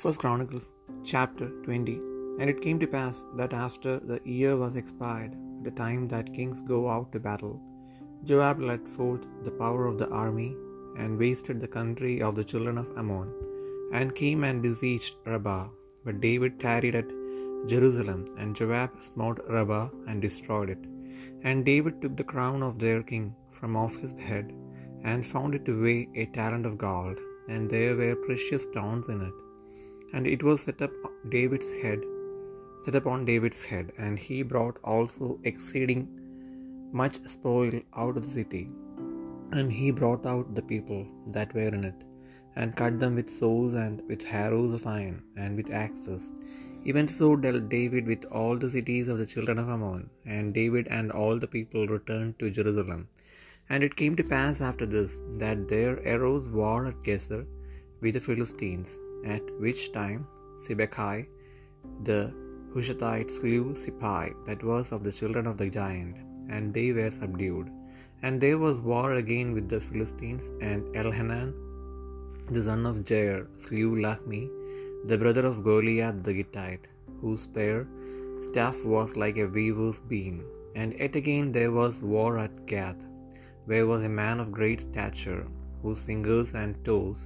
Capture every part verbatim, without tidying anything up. First Chronicles chapter twenty. And it came to pass that after the year was expired, at the time that kings go out to battle, Joab led forth the power of the army, and wasted the country of the children of Ammon, and came and besieged Rabbah. But David tarried at Jerusalem, and Joab smote Rabbah and destroyed it. And David took the crown of their king from off his head, and found it to weigh a talent of gold, and there were precious stones in it. And it was set up David's head, set upon David's head, and he brought also exceeding much spoil out of the city. And he brought out the people that were in it, and cut them with saws and with harrows of iron and with axes. Even so dealt David with all the cities of the children of Ammon. And David and all the people returned to Jerusalem. And it came to pass after this, that there arose war at Gezer with the Philistines, at which time Sibekai the Hushathite slew Sipai, that was of the children of the giant, and they were subdued. And there was war again with the Philistines, and Elhanan the son of Jair slew Lachmi, the brother of Goliath the Gittite, whose spear staff was like a weaver's beam. And yet again there was war at Gath, where was a man of great stature, whose fingers and toes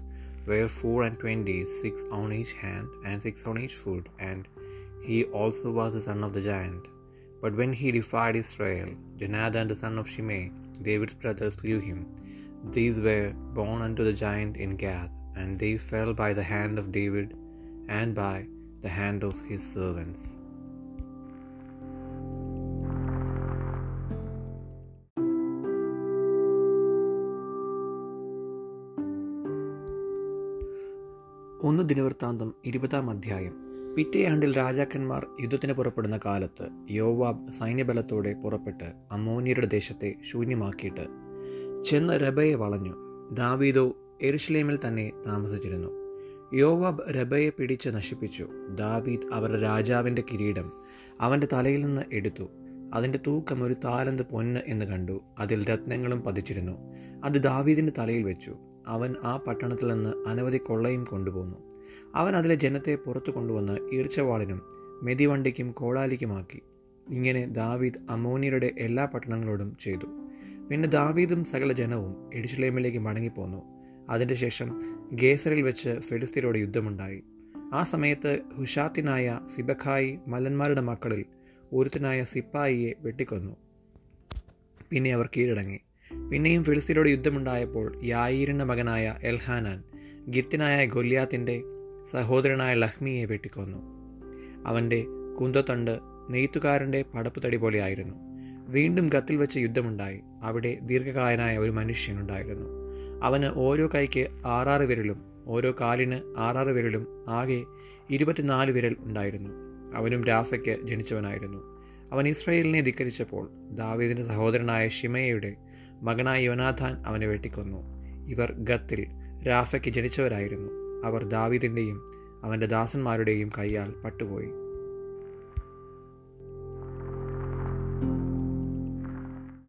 were four and twenty, six on each hand and six on each foot, and he also was the son of the giant. But when he defied Israel, Jonathan the son of Shimei, David's brother, slew him. These were born unto the giant in Gath, and they fell by the hand of David and by the hand of his servants. ഒന്ന് ദിനവൃത്താന്തം ഇരുപതാം അധ്യായം. പിറ്റേ ആണ്ടിൽ രാജാക്കന്മാർ യുദ്ധത്തിന് പുറപ്പെടുന്ന കാലത്ത് യോവാബ് സൈന്യബലത്തോടെ പുറപ്പെട്ട് അമ്മോന്യരുടെ ദേശത്തെ ശൂന്യമാക്കിയിട്ട് ചെന്ന് രബയെ വളഞ്ഞു. ദാവീദോ യെരുശലേമിൽ തന്നെ താമസിച്ചിരുന്നു. യോവാബ് രബയെ പിടിച്ച് നശിപ്പിച്ചു. ദാവീദ് അവരുടെ രാജാവിൻ്റെ കിരീടം അവൻ്റെ തലയിൽ നിന്ന് എടുത്തു. അതിൻ്റെ തൂക്കം ഒരു താലന്ത് പൊന്ന് എന്ന് കണ്ടു. അതിൽ രത്നങ്ങളും പതിച്ചിരുന്നു. അത് ദാവീദിൻ്റെ തലയിൽ വെച്ചു. അവൻ ആ പട്ടണത്തിൽ നിന്ന് അനവധി കൊള്ളയും കൊണ്ടുപോന്നു. അവൻ അതിലെ ജനത്തെ പുറത്തു കൊണ്ടുവന്ന് ഈർച്ചവാളിനും മെതിവണ്ടിക്കും കോടാലിക്കുമാക്കി. ഇങ്ങനെ ദാവീദ് അമോനിയരുടെ എല്ലാ പട്ടണങ്ങളോടും ചെയ്തു. പിന്നെ ദാവീദും സകല ജനവും യെരുശലേമിലേക്ക് മടങ്ങിപ്പോന്നു. അതിൻ്റെ ശേഷം ഗേസറിൽ വെച്ച് ഫെലിസ്ത്യരോട് യുദ്ധമുണ്ടായി. ആ സമയത്ത് ഹുഷാത്തിനായ സിബെഖായി മല്ലന്മാരുടെ മക്കളിൽ ഒരുത്തനായ സിപ്പായിയെ വെട്ടിക്കൊന്നു. പിന്നെ അവർ കീഴടങ്ങി. പിന്നെയും ഫിലിസ്ത്യരോട് യുദ്ധമുണ്ടായപ്പോൾ യായീരിൻ്റെ മകനായ എൽഹാനാൻ ഗിത്തിനായ ഗൊല്യാത്തിൻ്റെ സഹോദരനായ ലഹ്മിയെ വെട്ടിക്കൊന്നു. അവൻ്റെ കുന്തത്തണ്ട് നെയ്ത്തുകാരൻ്റെ പടപ്പുതടി പോലെയായിരുന്നു. വീണ്ടും ഗത്തിൽ വെച്ച് യുദ്ധമുണ്ടായി. അവിടെ ദീർഘകായനായ ഒരു മനുഷ്യനുണ്ടായിരുന്നു. അവന് ഓരോ കൈക്ക് ആറാറ് വിരലും ഓരോ കാലിന് ആറാറ് വിരലും ആകെ ഇരുപത്തിനാല് വിരൽ ഉണ്ടായിരുന്നു. അവനും രാഫയ്ക്ക് ജനിച്ചവനായിരുന്നു. അവൻ ഇസ്രായേലിനെ ധിക്കരിച്ചപ്പോൾ ദാവീദിൻ്റെ സഹോദരനായ ശിമയുടെ മകനായ യോനാഥാൻ അവനെ വെട്ടിക്കൊന്നു. ഇവർ ഗത്തിൽ രാഫയ്ക്ക് ജനിച്ചവരായിരുന്നു. അവർ ദാവീദിൻ്റെയും അവൻ്റെ ദാസന്മാരുടെയും കൈയാൽ പട്ടുപോയി.